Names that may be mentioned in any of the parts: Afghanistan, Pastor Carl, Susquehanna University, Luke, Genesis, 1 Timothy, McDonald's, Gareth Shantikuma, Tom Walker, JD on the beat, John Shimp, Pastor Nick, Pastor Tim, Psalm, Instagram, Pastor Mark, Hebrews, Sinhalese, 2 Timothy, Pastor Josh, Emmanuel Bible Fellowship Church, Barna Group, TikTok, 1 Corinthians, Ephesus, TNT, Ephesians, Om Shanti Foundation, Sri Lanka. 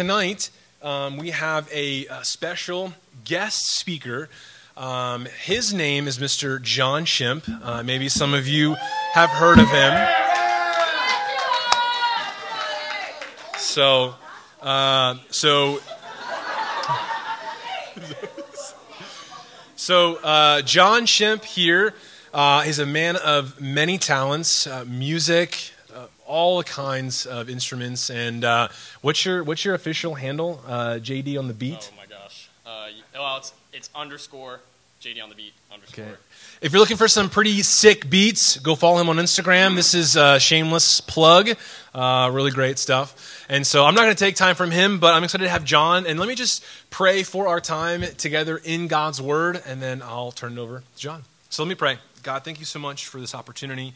Tonight, we have a special guest speaker. His name is Mr. John Shimp. Maybe some of you have heard of him. So John Shimp here is a man of many talents, music, all kinds of instruments. And what's your official handle? JD on the beat. Oh my gosh! Well, it's _ JD on the beat _. Okay. If you're looking for some pretty sick beats, go follow him on Instagram. This is a shameless plug. Really great stuff. And so I'm not going to take time from him, but I'm excited to have John. And let me just pray for our time together in God's Word, and then I'll turn it over to John. So let me pray. God, thank you so much for this opportunity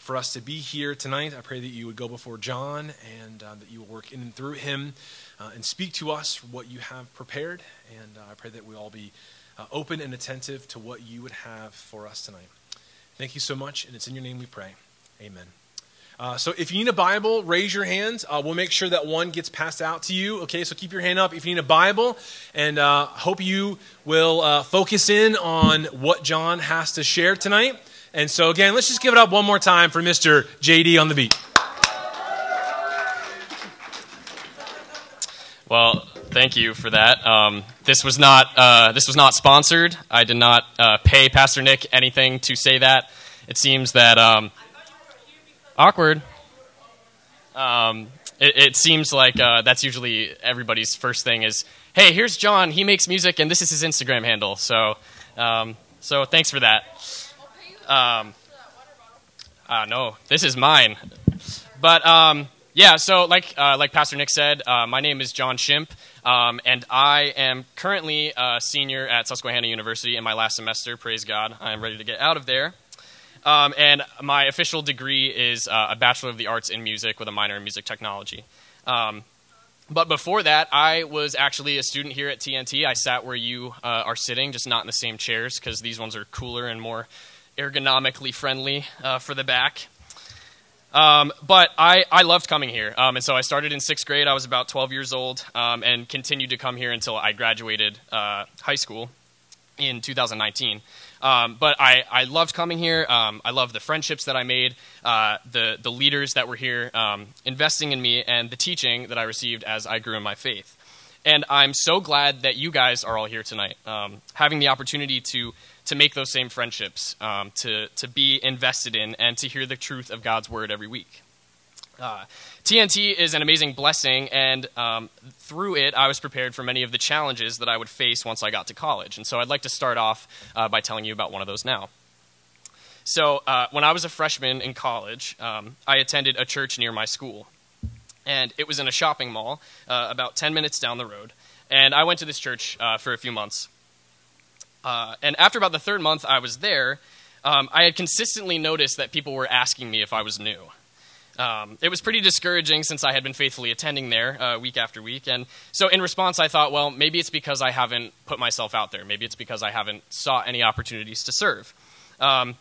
for us to be here tonight. I pray that you would go before John and that you will work in and through him and speak to us what you have prepared. And I pray that we all be open and attentive to what you would have for us tonight. Thank you so much, and it's in your name we pray. Amen. So if you need a Bible, raise your hand. We'll make sure that one gets passed out to you. Okay, so keep your hand up if you need a Bible. And hope you will focus in on what John has to share tonight. And so again, let's just give it up one more time for Mr. JD on the beat. Well, thank you for that. This was not sponsored. I did not pay Pastor Nick anything to say that. It seems that awkward. It seems like that's usually everybody's first thing is, hey, here's John. He makes music, and this is his Instagram handle. So thanks for that. No, this is mine. But yeah, so like Pastor Nick said, my name is John Shimp, and I am currently a senior at Susquehanna University in my last semester. Praise God, I am ready to get out of there. And my official degree is a Bachelor of the Arts in Music with a minor in Music Technology. But before that, I was actually a student here at TNT. I sat where you are sitting, just not in the same chairs, because these ones are cooler and more ergonomically friendly for the back. But I loved coming here. And so I started in 6th grade. I was about 12 years old and continued to come here until I graduated high school in 2019. But I loved coming here. I loved the friendships that I made, the leaders that were here investing in me, and the teaching that I received as I grew in my faith. And I'm so glad that you guys are all here tonight, having the opportunity to make those same friendships, to be invested in, and to hear the truth of God's word every week. TNT is an amazing blessing, and through it, I was prepared for many of the challenges that I would face once I got to college. And so I'd like to start off by telling you about one of those now. So when I was a freshman in college, I attended a church near my school. And it was in a shopping mall about 10 minutes down the road. And I went to this church for a few months. And after about the third month I was there, I had consistently noticed that people were asking me if I was new. It was pretty discouraging since I had been faithfully attending there week after week. And so in response, I thought, well, maybe it's because I haven't put myself out there. Maybe it's because I haven't sought any opportunities to serve. And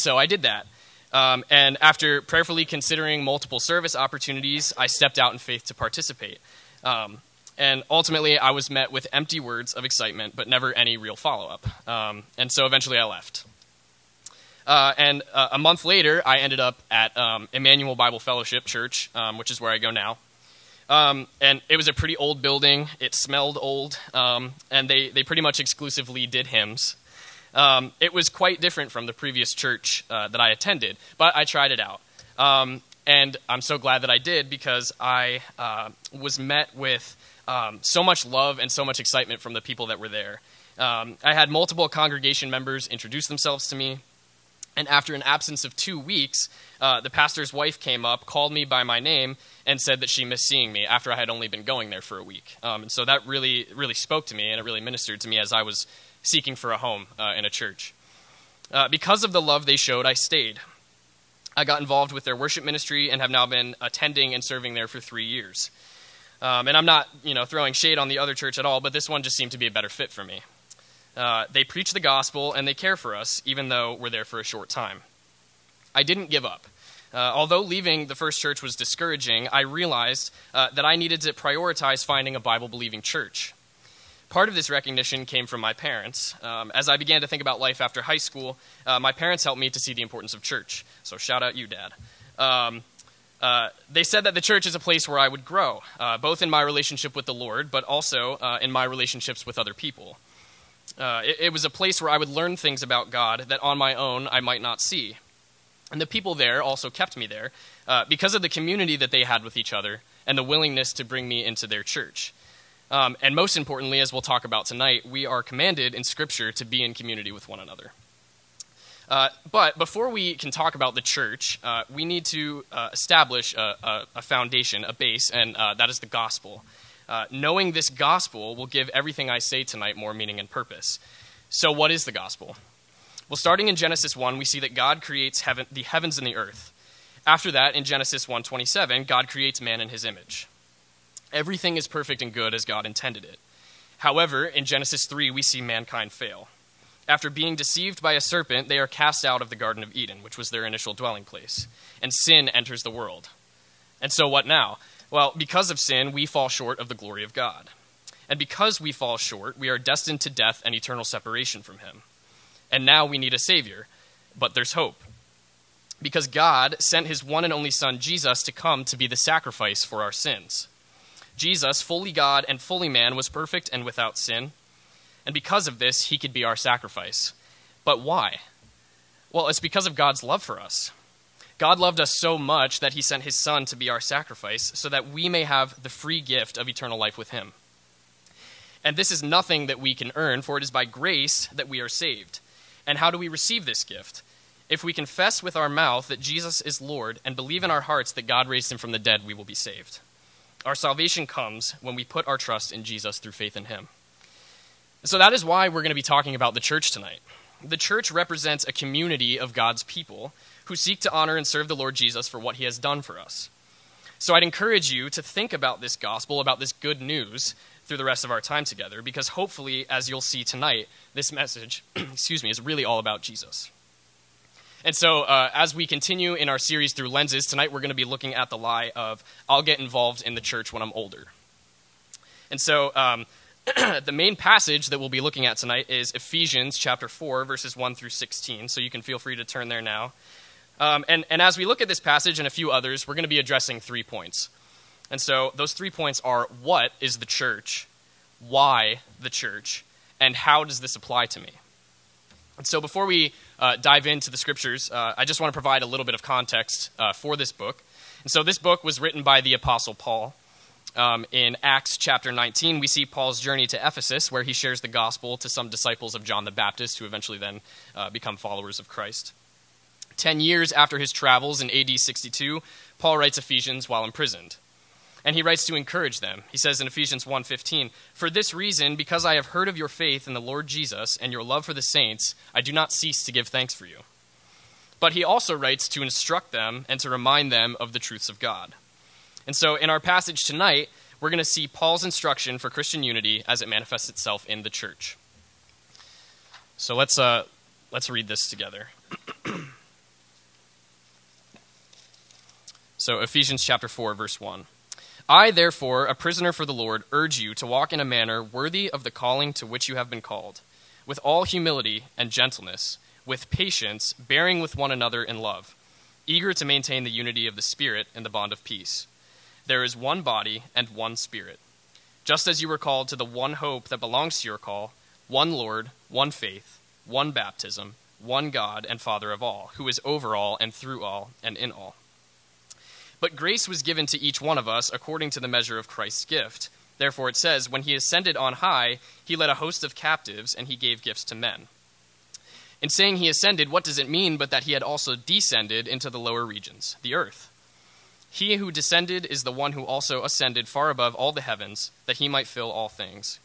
so I did that. And after prayerfully considering multiple service opportunities, I stepped out in faith to participate. And ultimately, I was met with empty words of excitement, but never any real follow-up. And so eventually I left. And a month later, I ended up at Emmanuel Bible Fellowship Church, which is where I go now. And it was a pretty old building. It smelled old. And they pretty much exclusively did hymns. It was quite different from the previous church that I attended, but I tried it out. And I'm so glad that I did, because I was met with so much love and so much excitement from the people that were there. I had multiple congregation members introduce themselves to me. And after an absence of 2 weeks, the pastor's wife came up, called me by my name, and said that she missed seeing me after I had only been going there for a week. And so that really, really spoke to me, and it really ministered to me as I was seeking for a home in a church. Because of the love they showed, I stayed. I got involved with their worship ministry and have now been attending and serving there for 3 years. And I'm not, throwing shade on the other church at all, but this one just seemed to be a better fit for me. They preach the gospel and they care for us, even though we're there for a short time. I didn't give up. Although leaving the first church was discouraging, I realized that I needed to prioritize finding a Bible-believing church. Part of this recognition came from my parents. As I began to think about life after high school, my parents helped me to see the importance of church. So shout out you, Dad. They said that the church is a place where I would grow, both in my relationship with the Lord, but also in my relationships with other people. It was a place where I would learn things about God that on my own I might not see. And the people there also kept me there because of the community that they had with each other and the willingness to bring me into their church. And most importantly, as we'll talk about tonight, we are commanded in Scripture to be in community with one another. But before we can talk about the church, we need to establish a foundation, a base, and that is the gospel. Knowing this gospel will give everything I say tonight more meaning and purpose. So what is the gospel? Well, starting in Genesis 1, we see that God creates the heavens and the earth. After that, in Genesis 1:27, God creates man in his image. Everything is perfect and good as God intended it. However, in Genesis 3, we see mankind fail. After being deceived by a serpent, they are cast out of the Garden of Eden, which was their initial dwelling place, and sin enters the world. And so what now? Well, because of sin, we fall short of the glory of God. And because we fall short, we are destined to death and eternal separation from him. And now we need a Savior, but there's hope. Because God sent his one and only Son, Jesus, to come to be the sacrifice for our sins. Jesus, fully God and fully man, was perfect and without sin. And because of this, he could be our sacrifice. But why? Well, it's because of God's love for us. God loved us so much that he sent his Son to be our sacrifice so that we may have the free gift of eternal life with him. And this is nothing that we can earn, for it is by grace that we are saved. And how do we receive this gift? If we confess with our mouth that Jesus is Lord and believe in our hearts that God raised him from the dead, we will be saved. Our salvation comes when we put our trust in Jesus through faith in him. So that is why we're going to be talking about the church tonight. The church represents a community of God's people who seek to honor and serve the Lord Jesus for what he has done for us. So I'd encourage you to think about this gospel, about this good news, through the rest of our time together, because hopefully, as you'll see tonight, this message is really all about Jesus. And so as we continue in our series through lenses, tonight we're going to be looking at the lie of, I'll get involved in the church when I'm older. And so the main passage that we'll be looking at tonight is Ephesians chapter 4, verses 1 through 16, so you can feel free to turn there now. And as we look at this passage and a few others, we're going to be addressing 3 points. And so those 3 points are, what is the church, why the church, and how does this apply to me? And so before we dive into the scriptures, I just want to provide a little bit of context for this book. And so this book was written by the Apostle Paul. In Acts chapter 19, we see Paul's journey to Ephesus, where he shares the gospel to some disciples of John the Baptist, who eventually then become followers of Christ. 10 years after his travels in AD 62, Paul writes Ephesians while imprisoned. And he writes to encourage them. He says in Ephesians 1:15, "For this reason, because I have heard of your faith in the Lord Jesus and your love for the saints, I do not cease to give thanks for you." But he also writes to instruct them and to remind them of the truths of God. And so in our passage tonight, we're going to see Paul's instruction for Christian unity as it manifests itself in the church. So let's read this together. So Ephesians chapter 4, verse 1. "I, therefore, a prisoner for the Lord, urge you to walk in a manner worthy of the calling to which you have been called, with all humility and gentleness, with patience, bearing with one another in love, eager to maintain the unity of the Spirit and the bond of peace. There is one body and one Spirit, just as you were called to the one hope that belongs to your call, one Lord, one faith, one baptism, one God and Father of all, who is over all and through all and in all. But grace was given to each one of us according to the measure of Christ's gift. Therefore it says, when he ascended on high, he led a host of captives, and he gave gifts to men." In saying he ascended, what does it mean but that he had also descended into the lower regions, the earth? He who descended is the one who also ascended far above all the heavens, that he might fill all things.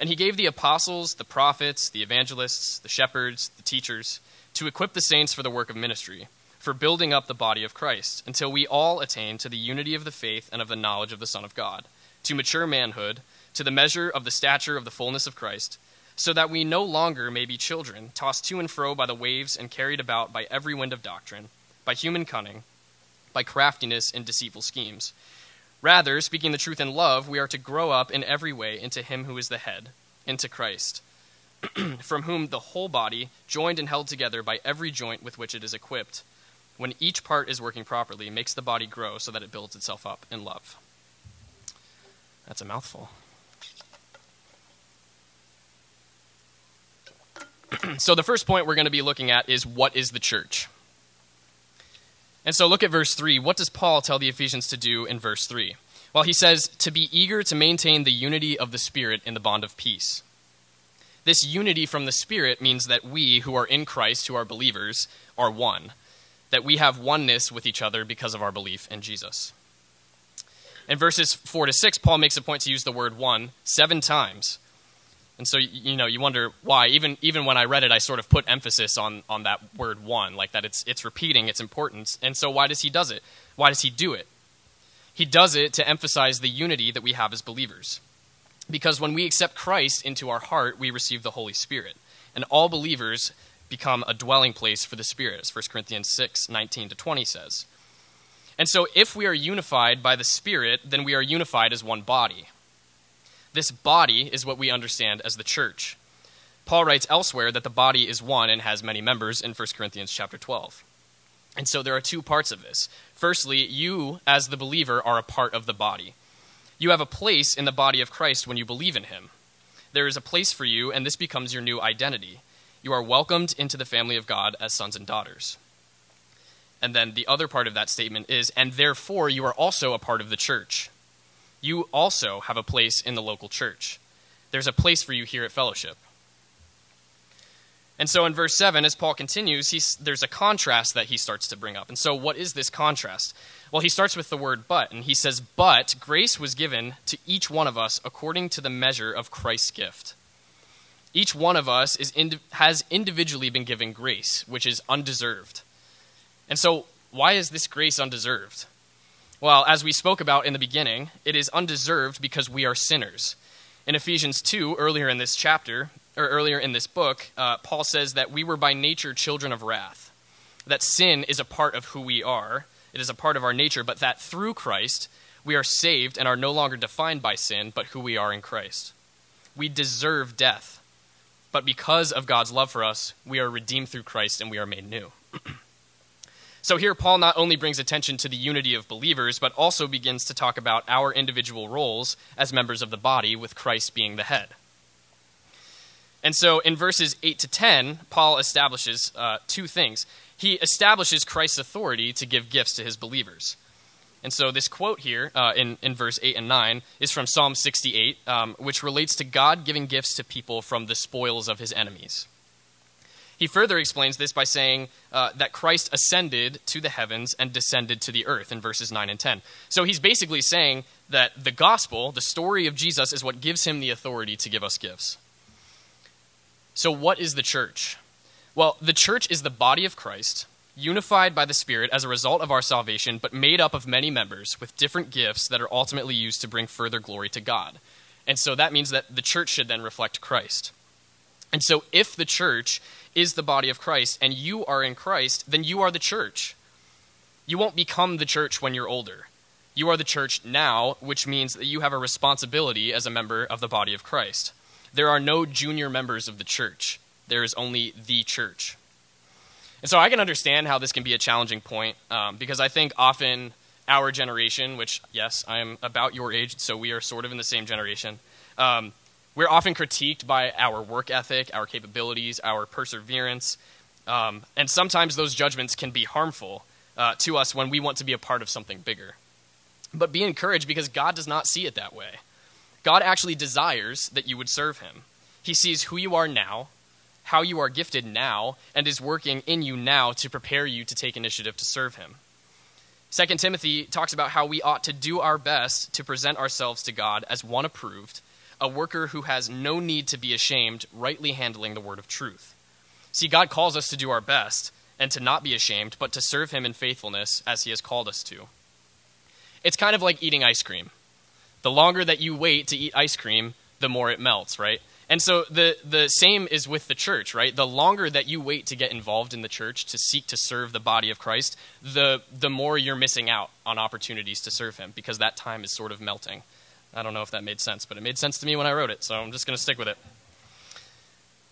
And he gave the apostles, the prophets, the evangelists, the shepherds, the teachers, to equip the saints for the work of ministry, for building up the body of Christ, until we all attain to the unity of the faith and of the knowledge of the Son of God, to mature manhood, to the measure of the stature of the fullness of Christ, so that we no longer may be children, tossed to and fro by the waves and carried about by every wind of doctrine, by human cunning, by craftiness and deceitful schemes. Rather, speaking the truth in love, we are to grow up in every way into him who is the head, into Christ, from whom the whole body, joined and held together by every joint with which it is equipped, when each part is working properly, makes the body grow so that it builds itself up in love. That's a mouthful. So the first point we're going to be looking at is, what is the church? And so look at verse 3. What does Paul tell the Ephesians to do in verse 3? Well, he says, to be eager to maintain the unity of the Spirit in the bond of peace. This unity from the Spirit means that we who are in Christ, who are believers, are one. That we have oneness with each other because of our belief in Jesus. In verses 4 to 6, Paul makes a point to use the word one 7 times. And so, you wonder why. Even when I read it, I sort of put emphasis on that word one, like that it's repeating its importance. And so why does he does it? Why does he do it? He does it to emphasize the unity that we have as believers. Because when we accept Christ into our heart, we receive the Holy Spirit. And all believers become a dwelling place for the Spirit, as 1 Corinthians 6:19-20 says. And so if we are unified by the Spirit, then we are unified as one body. This body is what we understand as the church. Paul writes elsewhere that the body is one and has many members in 1 Corinthians chapter 12. And so there are two parts of this. Firstly, you as the believer are a part of the body. You have a place in the body of Christ when you believe in him. There is a place for you, and this becomes your new identity. You are welcomed into the family of God as sons and daughters. And then the other part of that statement is, and therefore you are also a part of the church. You also have a place in the local church. There's a place for you here at Fellowship. And so in verse 7, as Paul continues, there's a contrast that he starts to bring up. And so what is this contrast? Well, he starts with the word but, and he says, but grace was given to each one of us according to the measure of Christ's gift. Each one of us has individually been given grace, which is undeserved. And so why is this grace undeserved? Well, as we spoke about in the beginning, it is undeserved because we are sinners. In Ephesians 2, earlier in this book, Paul says that we were by nature children of wrath, that sin is a part of who we are, it is a part of our nature, but that through Christ we are saved and are no longer defined by sin, but who we are in Christ. We deserve death, but because of God's love for us, we are redeemed through Christ and we are made new. So here Paul not only brings attention to the unity of believers, but also begins to talk about our individual roles as members of the body, with Christ being the head. And so in verses 8 to 10, Paul establishes two things. He establishes Christ's authority to give gifts to his believers. And so this quote here in verse 8 and 9 is from Psalm 68, which relates to God giving gifts to people from the spoils of his enemies. He further explains this by saying that Christ ascended to the heavens and descended to the earth in verses 9 and 10. So he's basically saying that the gospel, the story of Jesus, is what gives him the authority to give us gifts. So what is the church? Well, the church is the body of Christ, unified by the Spirit as a result of our salvation, but made up of many members with different gifts that are ultimately used to bring further glory to God. And so that means that the church should then reflect Christ. And so if the church is the body of Christ and you are in Christ, then you are the church. You won't become the church when you're older. You are the church now, which means that you have a responsibility as a member of the body of Christ. There are no junior members of the church. There is only the church. And so I can understand how this can be a challenging point, because I think often our generation, which, yes, I am about your age, so we are sort of in the same generation, we're often critiqued by our work ethic, our capabilities, our perseverance, and sometimes those judgments can be harmful to us when we want to be a part of something bigger. But be encouraged, because God does not see it that way. God actually desires that you would serve him. He sees who you are now, how you are gifted now, and is working in you now to prepare you to take initiative to serve him. 2 Timothy talks about how we ought to do our best to present ourselves to God as one approved, a worker who has no need to be ashamed, rightly handling the word of truth. See, God calls us to do our best and to not be ashamed, but to serve him in faithfulness as he has called us to. It's kind of like eating ice cream. The longer that you wait to eat ice cream, the more it melts, right? And so the same is with the church, right? The longer that you wait to get involved in the church, to seek to serve the body of Christ, the more you're missing out on opportunities to serve him, because that time is sort of melting. I don't know if that made sense, but it made sense to me when I wrote it, so I'm just going to stick with it.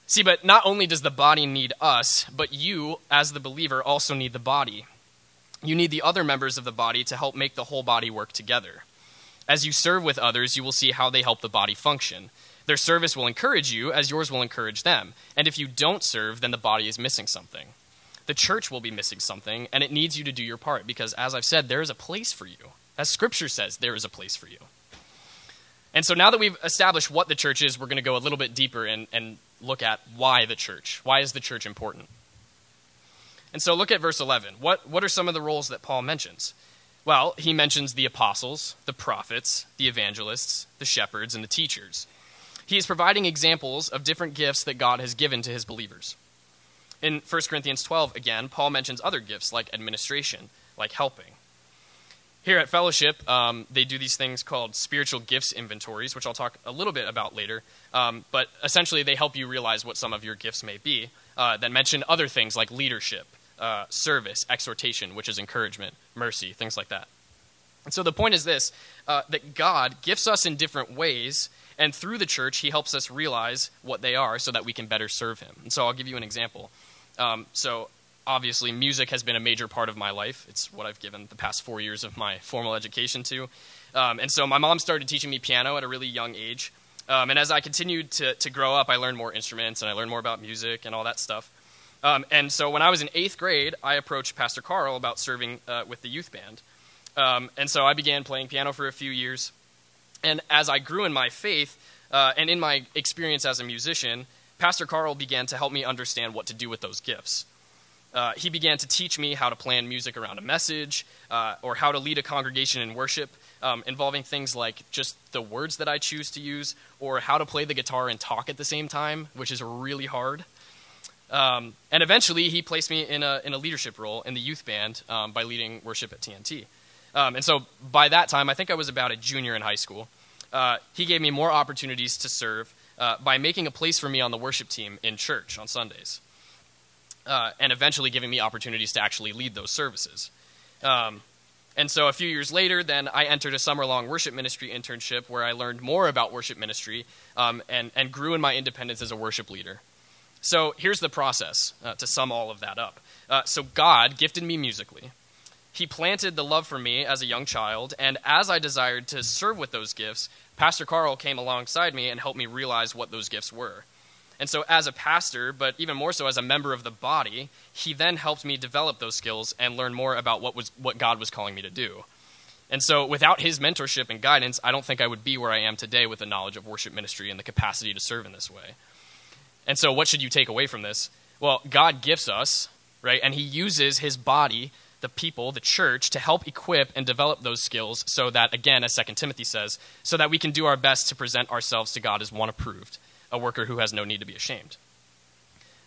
See, but not only does the body need us, but you, as the believer, also need the body. You need the other members of the body to help make the whole body work together. As you serve with others, you will see how they help the body function. Their service will encourage you, as yours will encourage them. And if you don't serve, then the body is missing something. The church will be missing something, and it needs you to do your part, because as I've said, there is a place for you. As Scripture says, there is a place for you. And so now that we've established what the church is, we're going to go a little bit deeper and look at why the church. Why is the church important? And so look at verse 11. What are some of the roles that Paul mentions? Well, he mentions the apostles, the prophets, the evangelists, the shepherds, and the teachers. He is providing examples of different gifts that God has given to his believers. In 1 Corinthians 12, again, Paul mentions other gifts like administration, like helping. Here at Fellowship, they do these things called spiritual gifts inventories, which I'll talk a little bit about later. But essentially, they help you realize what some of your gifts may be, that mention other things like leadership, service, exhortation, which is encouragement, mercy, things like that. And so the point is this, that God gifts us in different ways, and through the church, he helps us realize what they are so that we can better serve him. And so I'll give you an example. So obviously, music has been a major part of my life. It's what I've given the past 4 years of my formal education to. And so my mom started teaching me piano at a really young age. And as I continued to grow up, I learned more instruments, and I learned more about music and all that stuff. And so when I was in 8th grade, I approached Pastor Carl about serving with the youth band. And so I began playing piano for a few years. And as I grew in my faith and in my experience as a musician, Pastor Carl began to help me understand what to do with those gifts. He began to teach me how to plan music around a message or how to lead a congregation in worship, involving things like just the words that I choose to use or how to play the guitar and talk at the same time, which is really hard. And eventually, he placed me in a leadership role in the youth band by leading worship at TNT. And so by that time, I think I was about a junior in high school. He gave me more opportunities to serve by making a place for me on the worship team in church on Sundays, and eventually giving me opportunities to actually lead those services. And so a few years later, then I entered a summer-long worship ministry internship where I learned more about worship ministry and grew in my independence as a worship leader. So here's the process to sum all of that up. So God gifted me musically. He planted the love for me as a young child, and as I desired to serve with those gifts, Pastor Carl came alongside me and helped me realize what those gifts were. And so as a pastor, but even more so as a member of the body, he then helped me develop those skills and learn more about what God was calling me to do. And so without his mentorship and guidance, I don't think I would be where I am today with the knowledge of worship ministry and the capacity to serve in this way. And so what should you take away from this? Well, God gifts us, right? And he uses his body, the people, the church, to help equip and develop those skills so that, again, as 2 Timothy says, so that we can do our best to present ourselves to God as one approved, a worker who has no need to be ashamed.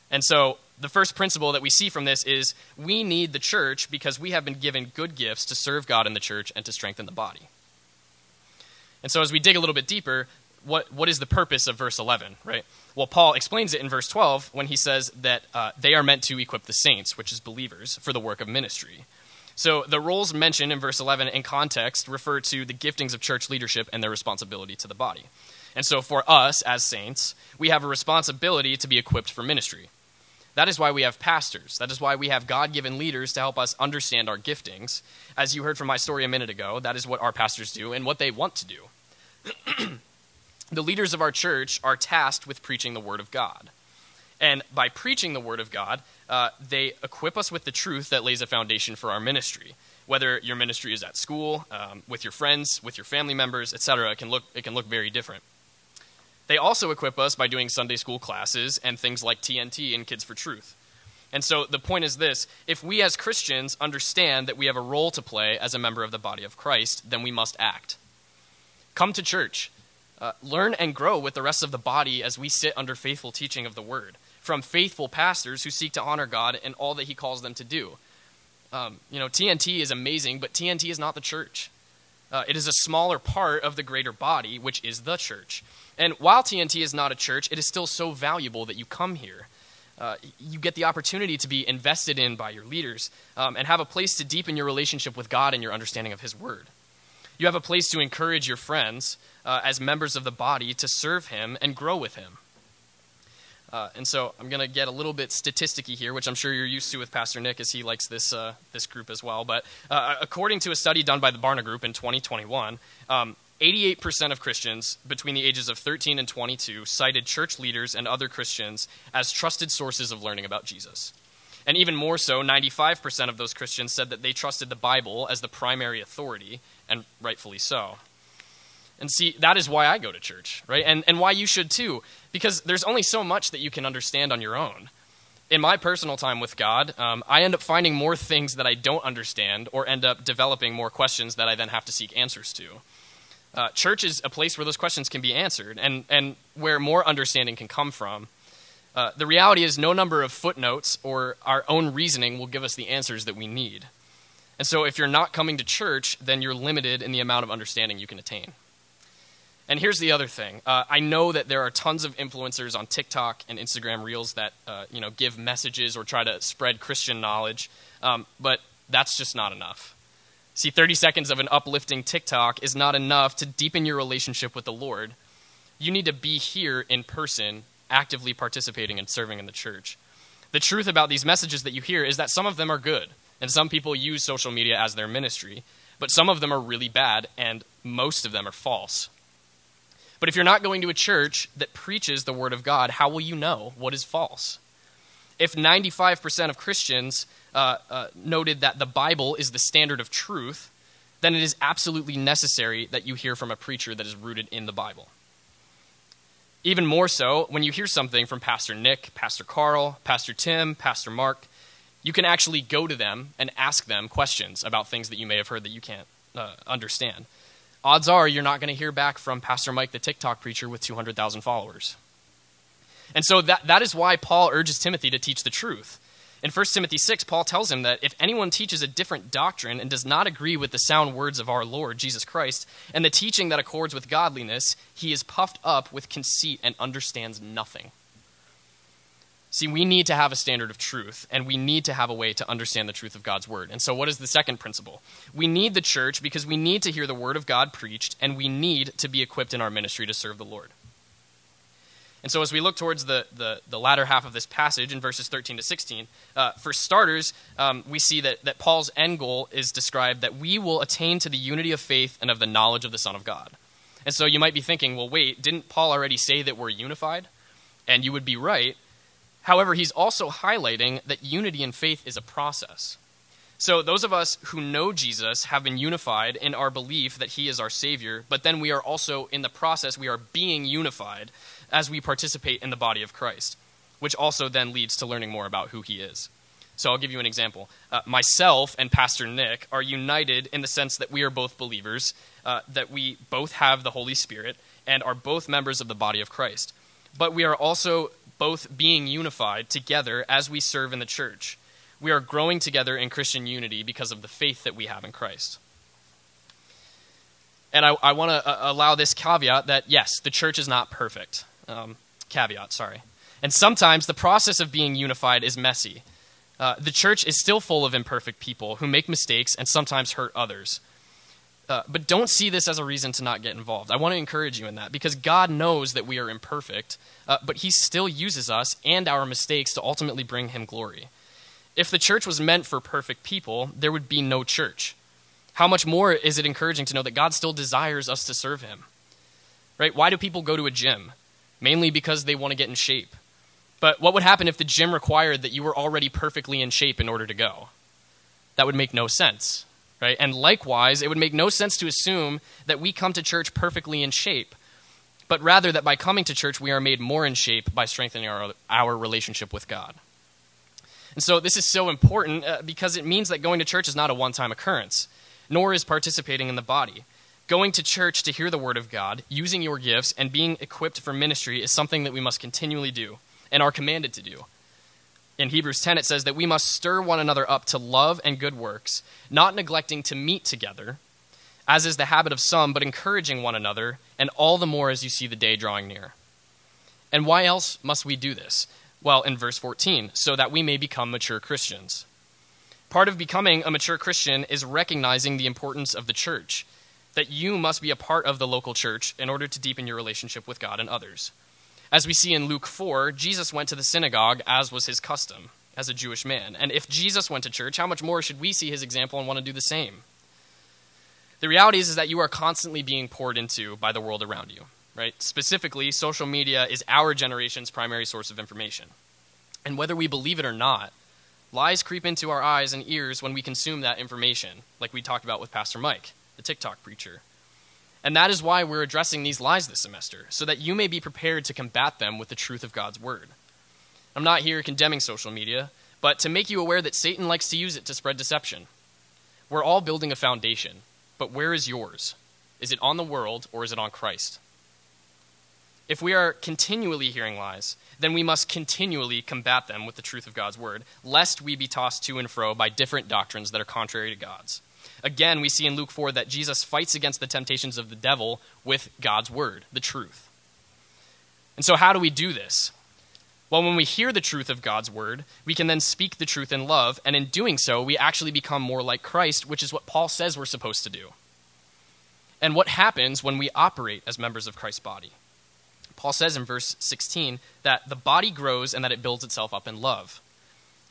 And so the first principle that we see from this is we need the church because we have been given good gifts to serve God in the church and to strengthen the body. And so as we dig a little bit deeper, what is the purpose of verse 11, right? Well, Paul explains it in verse 12 when he says that they are meant to equip the saints, which is believers, for the work of ministry. So the roles mentioned in verse 11 in context refer to the giftings of church leadership and their responsibility to the body. And so for us as saints, we have a responsibility to be equipped for ministry. That is why we have pastors. That is why we have God-given leaders to help us understand our giftings. As you heard from my story a minute ago, that is what our pastors do and what they want to do. The leaders of our church are tasked with preaching the Word of God. And by preaching the Word of God, they equip us with the truth that lays a foundation for our ministry. Whether your ministry is at school, with your friends, with your family members, etc., it can look very different. They also equip us by doing Sunday school classes and things like TNT and Kids for Truth. And so the point is this, if we as Christians understand that we have a role to play as a member of the body of Christ, then we must act. Come to church. Learn and grow with the rest of the body as we sit under faithful teaching of the Word from faithful pastors who seek to honor God and all that he calls them to do. TNT is amazing, but TNT is not the church. It is a smaller part of the greater body, which is the church. And while TNT is not a church, it is still so valuable that you come here. You get the opportunity to be invested in by your leaders and have a place to deepen your relationship with God and your understanding of His Word. You have a place to encourage your friends as members of the body to serve Him and grow with Him. And so I'm going to get a little bit statisticky here, which I'm sure you're used to with Pastor Nick, as he likes this this group as well. But according to a study done by the Barna Group in 2021, 88% of Christians between the ages of 13 and 22 cited church leaders and other Christians as trusted sources of learning about Jesus. And even more so, 95% of those Christians said that they trusted the Bible as the primary authority, and rightfully so. And see, that is why I go to church, right? And why you should too, because there's only so much that you can understand on your own. In my personal time with God, I end up finding more things that I don't understand, or end up developing more questions that I then have to seek answers to. Church is a place where those questions can be answered, and where more understanding can come from. The reality is no number of footnotes or our own reasoning will give us the answers that we need. And so if you're not coming to church, then you're limited in the amount of understanding you can attain. And here's the other thing. I know that there are tons of influencers on TikTok and Instagram Reels that give messages or try to spread Christian knowledge, but that's just not enough. See, 30 seconds of an uplifting TikTok is not enough to deepen your relationship with the Lord. You need to be here in person, actively participating and serving in the church. The truth about these messages that you hear is that some of them are good, and some people use social media as their ministry, but some of them are really bad, and most of them are false. But if you're not going to a church that preaches the Word of God, how will you know what is false? If 95% of Christians noted that the Bible is the standard of truth, then it is absolutely necessary that you hear from a preacher that is rooted in the Bible. Even more so, when you hear something from Pastor Nick, Pastor Carl, Pastor Tim, Pastor Mark, you can actually go to them and ask them questions about things that you may have heard that you can't understand. Odds are you're not going to hear back from Pastor Mike, the TikTok preacher with 200,000 followers. And so that is why Paul urges Timothy to teach the truth. In 1 Timothy 6, Paul tells him that if anyone teaches a different doctrine and does not agree with the sound words of our Lord Jesus Christ and the teaching that accords with godliness, he is puffed up with conceit and understands nothing. See, we need to have a standard of truth, and we need to have a way to understand the truth of God's word. And so what is the second principle? We need the church because we need to hear the word of God preached, and we need to be equipped in our ministry to serve the Lord. And so as we look towards the latter half of this passage in verses 13 to 16, for starters, we see that Paul's end goal is described that we will attain to the unity of faith and of the knowledge of the Son of God. And so you might be thinking, well, wait, didn't Paul already say that we're unified? And you would be right. However, he's also highlighting that unity in faith is a process. So those of us who know Jesus have been unified in our belief that he is our Savior, but then we are also in the process, we are being unified as we participate in the body of Christ, which also then leads to learning more about who he is. So I'll give you an example. Myself and Pastor Nick are united in the sense that we are both believers, that we both have the Holy Spirit, and are both members of the body of Christ. But we are also both being unified together as we serve in the church. We are growing together in Christian unity because of the faith that we have in Christ. And I want to allow this caveat that, yes, the church is not perfect. And sometimes the process of being unified is messy. The church is still full of imperfect people who make mistakes and sometimes hurt others. But don't see this as a reason to not get involved. I want to encourage you in that, because God knows that we are imperfect, but he still uses us and our mistakes to ultimately bring him glory. If the church was meant for perfect people, there would be no church. How much more is it encouraging to know that God still desires us to serve him? Right? Why do people go to a gym? Mainly because they want to get in shape. But what would happen if the gym required that you were already perfectly in shape in order to go? That would make no sense. Right? And likewise, it would make no sense to assume that we come to church perfectly in shape, but rather that by coming to church, we are made more in shape by strengthening our relationship with God. And so this is so important because it means that going to church is not a one-time occurrence, nor is participating in the body. Going to church to hear the word of God, using your gifts, and being equipped for ministry is something that we must continually do and are commanded to do. In Hebrews 10, it says that we must stir one another up to love and good works, not neglecting to meet together, as is the habit of some, but encouraging one another, and all the more as you see the day drawing near. And why else must we do this? Well, in verse 14, so that we may become mature Christians. Part of becoming a mature Christian is recognizing the importance of the church, that you must be a part of the local church in order to deepen your relationship with God and others. As we see in Luke 4, Jesus went to the synagogue, as was his custom, as a Jewish man. And if Jesus went to church, how much more should we see his example and want to do the same? The reality is that you are constantly being poured into by the world around you, right? Specifically, social media is our generation's primary source of information. And whether we believe it or not, lies creep into our eyes and ears when we consume that information, like we talked about with Pastor Mike, the TikTok preacher. And that is why we're addressing these lies this semester, so that you may be prepared to combat them with the truth of God's word. I'm not here condemning social media, but to make you aware that Satan likes to use it to spread deception. We're all building a foundation, but where is yours? Is it on the world or is it on Christ? If we are continually hearing lies, then we must continually combat them with the truth of God's word, lest we be tossed to and fro by different doctrines that are contrary to God's. Again, we see in Luke 4 that Jesus fights against the temptations of the devil with God's word, the truth. And so how do we do this? Well, when we hear the truth of God's word, we can then speak the truth in love, and in doing so, we actually become more like Christ, which is what Paul says we're supposed to do. And what happens when we operate as members of Christ's body? Paul says in verse 16 that the body grows and that it builds itself up in love.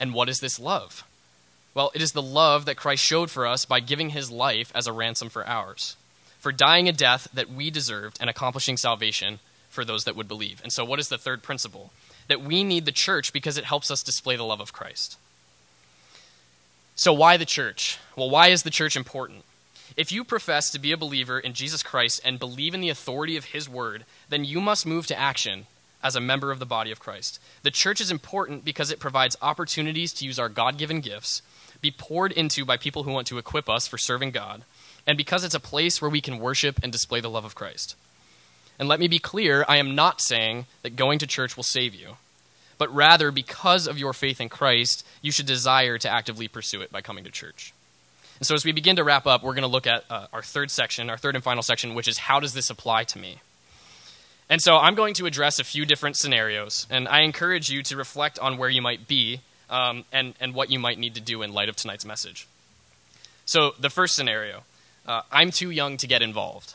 And what is this love? Well, it is the love that Christ showed for us by giving his life as a ransom for ours, for dying a death that we deserved and accomplishing salvation for those that would believe. And so what is the third principle? That we need the church because it helps us display the love of Christ. So why the church? Well, why is the church important? If you profess to be a believer in Jesus Christ and believe in the authority of his word, then you must move to action as a member of the body of Christ. The church is important because it provides opportunities to use our God-given gifts, be poured into by people who want to equip us for serving God, and because it's a place where we can worship and display the love of Christ. And let me be clear, I am not saying that going to church will save you, but rather because of your faith in Christ, you should desire to actively pursue it by coming to church. And so as we begin to wrap up, we're going to look at our third and final section, which is how does this apply to me? And so I'm going to address a few different scenarios, and I encourage you to reflect on where you might be and what you might need to do in light of tonight's message. So the first scenario, I'm too young to get involved.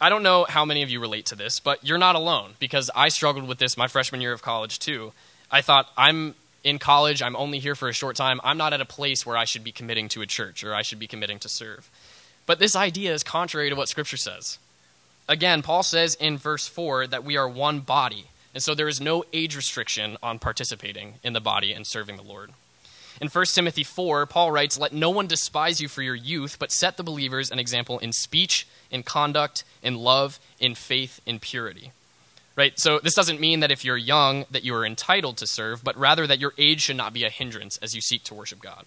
I don't know how many of you relate to this, but you're not alone because I struggled with this my freshman year of college too. I thought, I'm in college, I'm only here for a short time, I'm not at a place where I should be committing to a church or I should be committing to serve. But this idea is contrary to what Scripture says. Again, Paul says in verse 4 that we are one body. And so there is no age restriction on participating in the body and serving the Lord. In 1 Timothy 4, Paul writes, "Let no one despise you for your youth, but set the believers an example in speech, in conduct, in love, in faith, in purity." Right? So this doesn't mean that if you're young that you are entitled to serve, but rather that your age should not be a hindrance as you seek to worship God.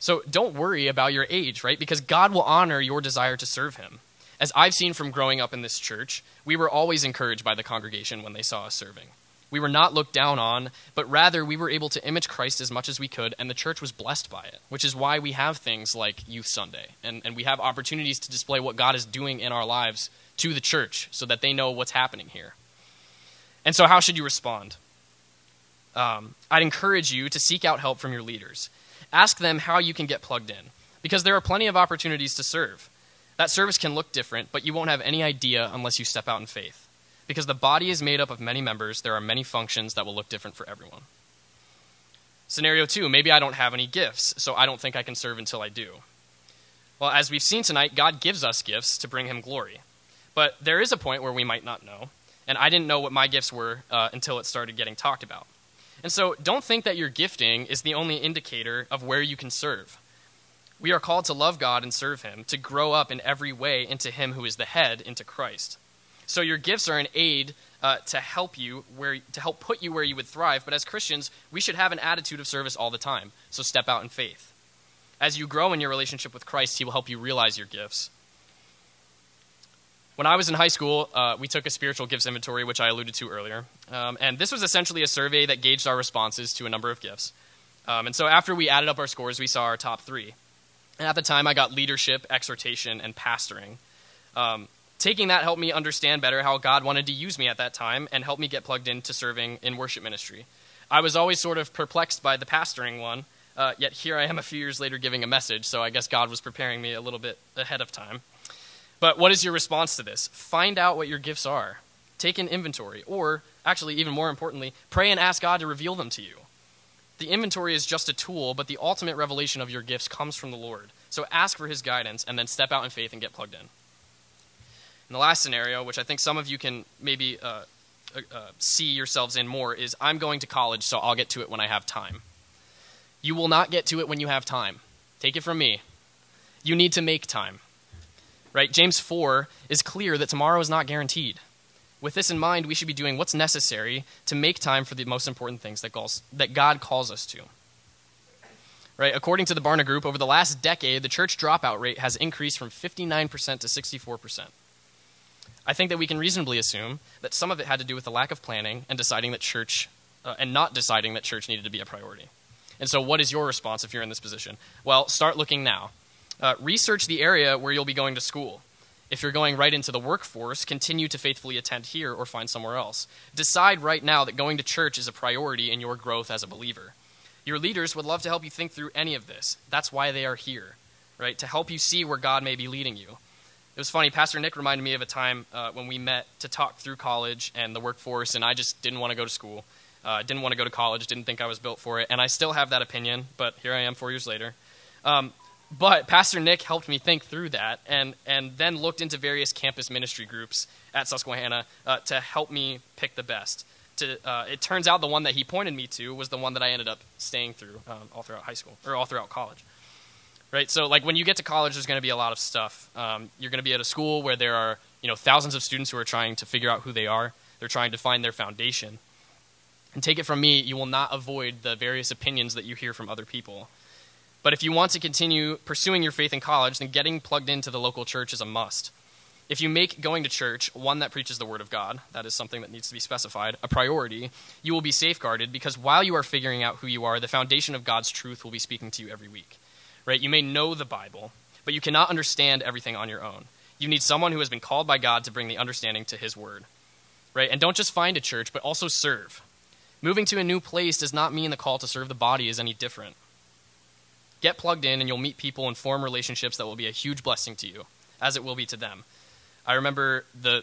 So don't worry about your age, right? Because God will honor your desire to serve him. As I've seen from growing up in this church, we were always encouraged by the congregation when they saw us serving. We were not looked down on, but rather we were able to image Christ as much as we could, and the church was blessed by it, which is why we have things like Youth Sunday, and we have opportunities to display what God is doing in our lives to the church so that they know what's happening here. And so how should you respond? I'd encourage you to seek out help from your leaders. Ask them how you can get plugged in, because there are plenty of opportunities to serve. That service can look different, but you won't have any idea unless you step out in faith. Because the body is made up of many members, there are many functions that will look different for everyone. Scenario 2, maybe I don't have any gifts, so I don't think I can serve until I do. Well, as we've seen tonight, God gives us gifts to bring him glory. But there is a point where we might not know, and I didn't know what my gifts were until it started getting talked about. And so don't think that your gifting is the only indicator of where you can serve. We are called to love God and serve him, to grow up in every way into him who is the head, into Christ. So your gifts are an aid to help put you where you would thrive, but as Christians, we should have an attitude of service all the time, so step out in faith. As you grow in your relationship with Christ, he will help you realize your gifts. When I was in high school, we took a spiritual gifts inventory, which I alluded to earlier, and this was essentially a survey that gauged our responses to a number of gifts. And so after we added up our scores, we saw our top 3. And at the time, I got leadership, exhortation, and pastoring. Taking that helped me understand better how God wanted to use me at that time and helped me get plugged into serving in worship ministry. I was always sort of perplexed by the pastoring one, yet here I am a few years later giving a message, so I guess God was preparing me a little bit ahead of time. But what is your response to this? Find out what your gifts are. Take an inventory, or actually, even more importantly, pray and ask God to reveal them to you. The inventory is just a tool, but the ultimate revelation of your gifts comes from the Lord. So ask for his guidance and then step out in faith and get plugged in. And the last scenario, which I think some of you can maybe see yourselves in more, is I'm going to college, so I'll get to it when I have time. You will not get to it when you have time. Take it from me. You need to make time. Right? James 4 is clear that tomorrow is not guaranteed. With this in mind, we should be doing what's necessary to make time for the most important things that God calls us to. Right? According to the Barna Group, over the last decade, the church dropout rate has increased from 59% to 64%. I think that we can reasonably assume that some of it had to do with the lack of planning and not deciding that church needed to be a priority. And so what is your response if you're in this position? Well, start looking now. Research the area where you'll be going to school. If you're going right into the workforce, continue to faithfully attend here or find somewhere else. Decide right now that going to church is a priority in your growth as a believer. Your leaders would love to help you think through any of this. That's why they are here, right? To help you see where God may be leading you. It was funny, Pastor Nick reminded me of a time when we met to talk through college and the workforce, and I just didn't want to go to school, didn't want to go to college, didn't think I was built for it, and I still have that opinion, but here I am 4 years later. But Pastor Nick helped me think through that and then looked into various campus ministry groups at Susquehanna to help me pick the best. It turns out the one that he pointed me to was the one that I ended up staying through all throughout high school, or all throughout college. Right? So like when you get to college, there's going to be a lot of stuff. You're going to be at a school where there are thousands of students who are trying to figure out who they are. They're trying to find their foundation. And take it from me, you will not avoid the various opinions that you hear from other people. But if you want to continue pursuing your faith in college, then getting plugged into the local church is a must. If you make going to church one that preaches the Word of God, that is something that needs to be specified, a priority, you will be safeguarded because while you are figuring out who you are, the foundation of God's truth will be speaking to you every week. Right? You may know the Bible, but you cannot understand everything on your own. You need someone who has been called by God to bring the understanding to his Word. Right? And don't just find a church, but also serve. Moving to a new place does not mean the call to serve the body is any different. Get plugged in and you'll meet people and form relationships that will be a huge blessing to you, as it will be to them. I remember the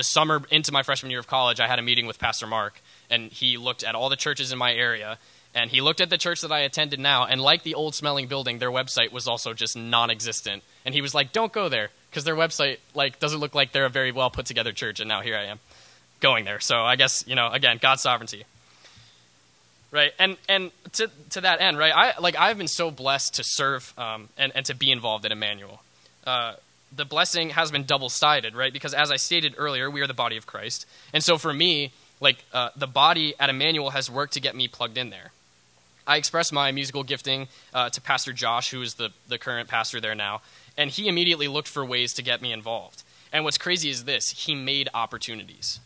summer into my freshman year of college, I had a meeting with Pastor Mark, and he looked at all the churches in my area, and he looked at the church that I attended now, and like the old-smelling building, their website was also just non-existent. And he was like, don't go there, because their website doesn't look like they're a very well-put-together church, and now here I am going there. So I guess, again, God's sovereignty. Right, and to that end, right, I've been so blessed to serve and to be involved at Emmanuel. The blessing has been double-sided, right, because as I stated earlier, we are the body of Christ. And so for me, the body at Emmanuel has worked to get me plugged in there. I expressed my musical gifting to Pastor Josh, who is the current pastor there now, and he immediately looked for ways to get me involved. And what's crazy is this, he made opportunities,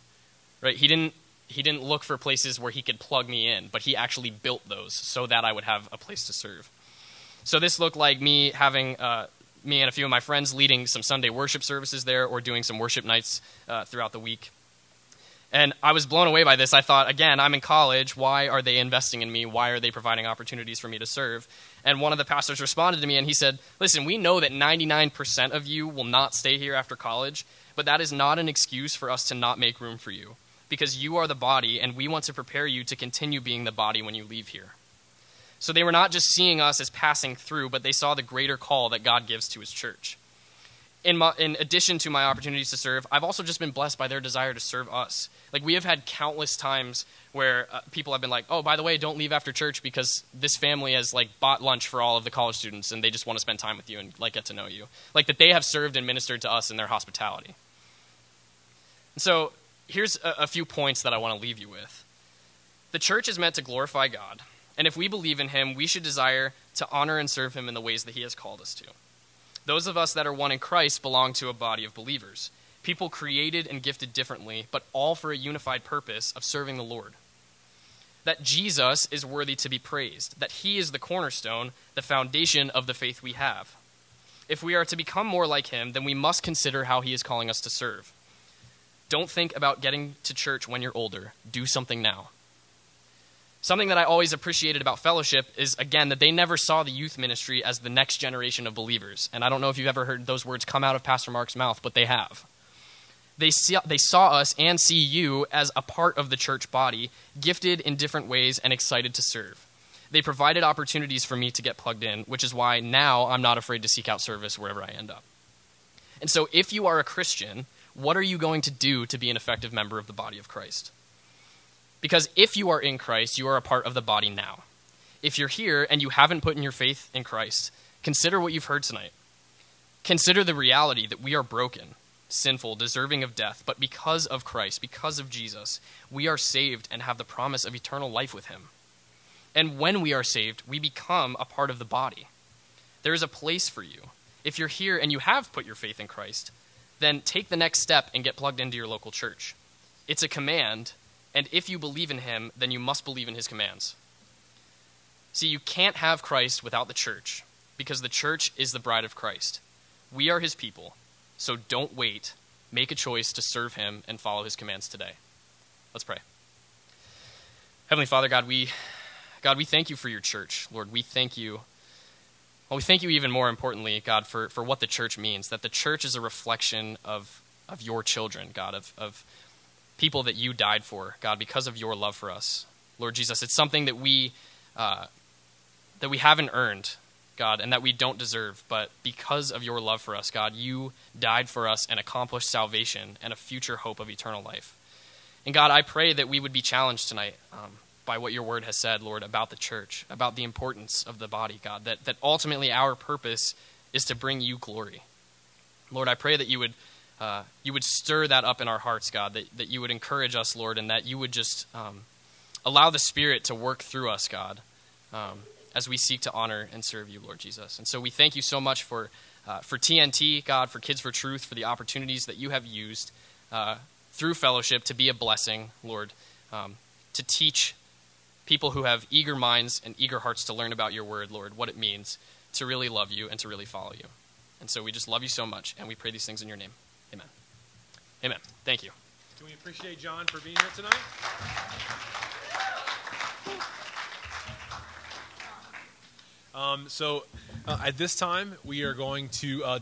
right? He didn't look for places where he could plug me in, but he actually built those so that I would have a place to serve. So this looked like me having me and a few of my friends leading some Sunday worship services there or doing some worship nights throughout the week. And I was blown away by this. I thought, again, I'm in college. Why are they investing in me? Why are they providing opportunities for me to serve? And one of the pastors responded to me and he said, listen, we know that 99% of you will not stay here after college, but that is not an excuse for us to not make room for you. Because you are the body, and we want to prepare you to continue being the body when you leave here. So they were not just seeing us as passing through, but they saw the greater call that God gives to his church. In addition to my opportunities to serve, I've also just been blessed by their desire to serve us. We have had countless times where people have been like, oh, by the way, don't leave after church because this family has bought lunch for all of the college students, and they just want to spend time with you and get to know you. That they have served and ministered to us in their hospitality. And so here's a few points that I want to leave you with. The church is meant to glorify God, and if we believe in him, we should desire to honor and serve him in the ways that he has called us to. Those of us that are one in Christ belong to a body of believers, people created and gifted differently, but all for a unified purpose of serving the Lord. that Jesus is worthy to be praised, that he is the cornerstone, the foundation of the faith we have. If we are to become more like him, then we must consider how he is calling us to serve. Don't think about getting to church when you're older. Do something now. Something that I always appreciated about Fellowship is, again, that they never saw the youth ministry as the next generation of believers. And I don't know if you've ever heard those words come out of Pastor Mark's mouth, but they have. They saw us and see you as a part of the church body, gifted in different ways and excited to serve. They provided opportunities for me to get plugged in, which is why now I'm not afraid to seek out service wherever I end up. And so if you are a Christian, what are you going to do to be an effective member of the body of Christ? Because if you are in Christ, you are a part of the body now. If you're here and you haven't put in your faith in Christ, consider what you've heard tonight. Consider the reality that we are broken, sinful, deserving of death, but because of Christ, because of Jesus, we are saved and have the promise of eternal life with him. And when we are saved, we become a part of the body. There is a place for you. If you're here and you have put your faith in Christ, then take the next step and get plugged into your local church. It's a command. And if you believe in him, then you must believe in his commands. See, you can't have Christ without the church, because the church is the bride of Christ. We are his people, so don't wait. Make a choice to serve him and follow his commands today. Let's pray. Heavenly Father, God, we thank you for your church. Lord, we thank you. Well, we thank you even more importantly, God, for what the church means, that the church is a reflection of your children, God, of people that you died for, God, because of your love for us. Lord Jesus, it's something that we haven't earned, God, and that we don't deserve, but because of your love for us, God, you died for us and accomplished salvation and a future hope of eternal life. And God, I pray that we would be challenged tonight by what your word has said, Lord, about the church, about the importance of the body, God, that ultimately our purpose is to bring you glory. Lord, I pray that you would stir that up in our hearts, God, that you would encourage us, Lord, and that you would just allow the Spirit to work through us, God, as we seek to honor and serve you, Lord Jesus. And so we thank you so much for TNT, God, for Kids for Truth, for the opportunities that you have used through Fellowship to be a blessing, Lord, to teach people who have eager minds and eager hearts to learn about your word, Lord, what it means to really love you and to really follow you. And so we just love you so much, and we pray these things in your name. Amen. Amen. Thank you. Can we appreciate John for being here tonight? So at this time, we are going to